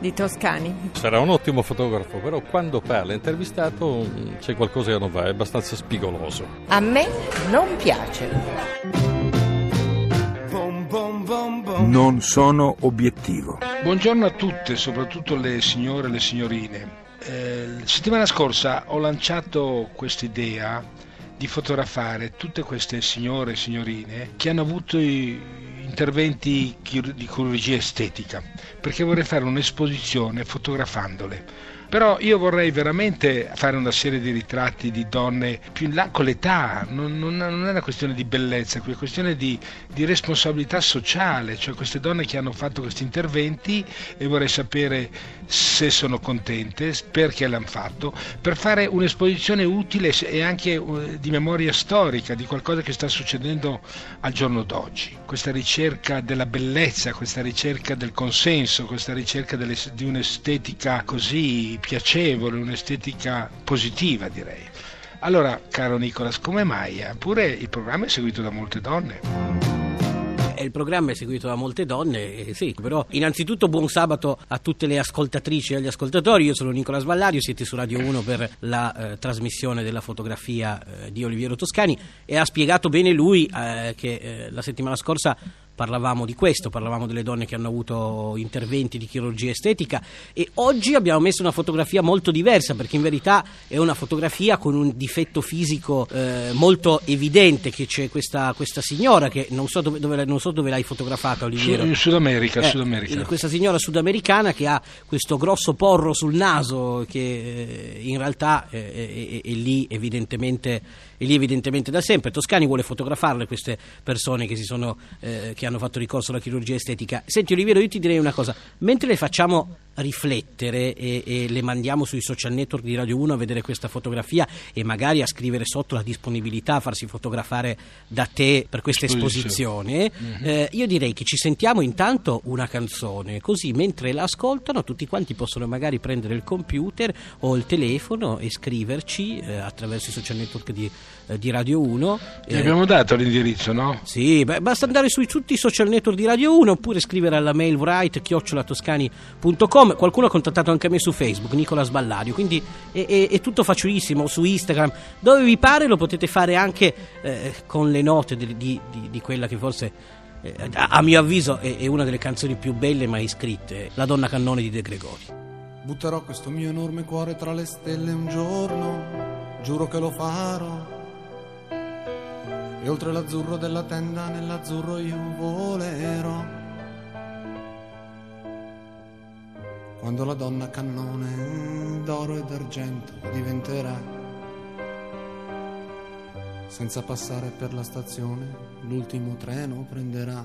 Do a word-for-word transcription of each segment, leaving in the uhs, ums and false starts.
di Toscani. Sarà un ottimo fotografo, però quando parla intervistato c'è qualcosa che non va, è abbastanza spigoloso. A me non piace. Non sono obiettivo. Buongiorno a tutte, soprattutto le signore e le signorine. Eh, la settimana scorsa ho lanciato quest'idea di fotografare tutte queste signore e signorine che hanno avuto i interventi di chirurgia estetica, perché vorrei fare un'esposizione fotografandole. Però io vorrei veramente fare una serie di ritratti di donne più in là con l'età, non, non, non è una questione di bellezza, è una questione di, di responsabilità sociale, cioè queste donne che hanno fatto questi interventi, e vorrei sapere se sono contente, perché l'hanno fatto, per fare un'esposizione utile e anche di memoria storica, di qualcosa che sta succedendo al giorno d'oggi. Questa ricerca della bellezza, questa ricerca del consenso, questa ricerca delle, di un'estetica così piacevole, un'estetica positiva, direi. Allora, caro Nicolas, come mai? Pure il programma è seguito da molte donne. Il programma è seguito da molte donne, eh sì, però innanzitutto buon sabato a tutte le ascoltatrici e agli ascoltatori. Io sono Nicolas Ballario, siete su Radio uno per la eh, trasmissione della fotografia eh, di Oliviero Toscani, e ha spiegato bene lui eh, che eh, la settimana scorsa parlavamo di questo, parlavamo delle donne che hanno avuto interventi di chirurgia estetica, e oggi abbiamo messo una fotografia molto diversa, perché in verità è una fotografia con un difetto fisico eh, molto evidente, che c'è questa, questa signora che non so dove, dove, non so dove l'hai fotografata, Oliviero. In Sud America, eh, Sud America. Questa signora sudamericana che ha questo grosso porro sul naso, che eh, in realtà eh, è, è, è lì evidentemente è lì evidentemente da sempre. Toscani vuole fotografarle queste persone che si sono eh, che hanno fatto ricorso alla chirurgia estetica. Senti Oliviero, io ti direi una cosa: mentre le facciamo riflettere e, e le mandiamo sui social network di Radio uno a vedere questa fotografia e magari a scrivere sotto la disponibilità a farsi fotografare da te per questa esposizione, mm-hmm. eh, io direi che ci sentiamo intanto una canzone, così mentre la ascoltano tutti quanti possono magari prendere il computer o il telefono e scriverci eh, attraverso i social network di, eh, di Radio uno. Ti eh, abbiamo dato l'indirizzo, no? Sì, beh, basta andare su tutti i social network di Radio uno, oppure scrivere alla mail write chiocciola toscani punto com. Qualcuno ha contattato anche me su Facebook, Nicolas Ballario, quindi è, è, è tutto facilissimo. Su Instagram, dove vi pare, lo potete fare anche eh, con le note di, di, di quella che forse eh, a, a mio avviso è, è una delle canzoni più belle mai scritte, La Donna Cannone di De Gregori. Butterò questo mio enorme cuore tra le stelle un giorno, giuro che lo farò. E oltre l'azzurro della tenda, nell'azzurro io volerò. Quando la donna cannone d'oro e d'argento diventerà, senza passare per la stazione, l'ultimo treno prenderà.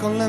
Con le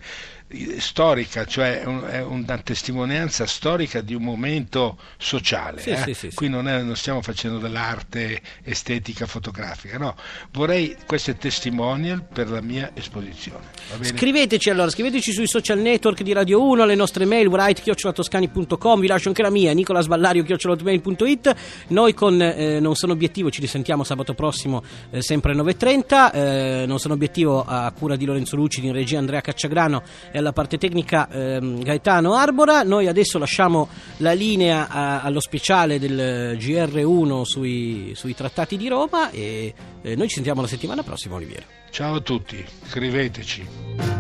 sì. storica, cioè un, è una testimonianza storica di un momento sociale. Sì, eh? sì, sì, Qui sì. Non, è, non stiamo facendo dell'arte estetica fotografica, no. Vorrei queste testimonial per la mia esposizione. Va bene? Scriveteci allora, scriveteci sui social network di Radio uno, le nostre mail write chiocciola toscani punto com, vi lascio anche la mia Nicolas Ballario chiocciola hotmail punto it. Noi con eh, Non Sono Obiettivo ci risentiamo sabato prossimo eh, sempre alle nove e trenta. eh, Non Sono Obiettivo a cura di Lorenzo Lucidi, in regia Andrea Cacciagrano e alla parte tecnica eh, Gaetano Arbora. Noi adesso lasciamo la linea a, allo speciale del G R uno sui, sui trattati di Roma e eh, noi ci sentiamo la settimana prossima. Oliviero, ciao a tutti, scriveteci.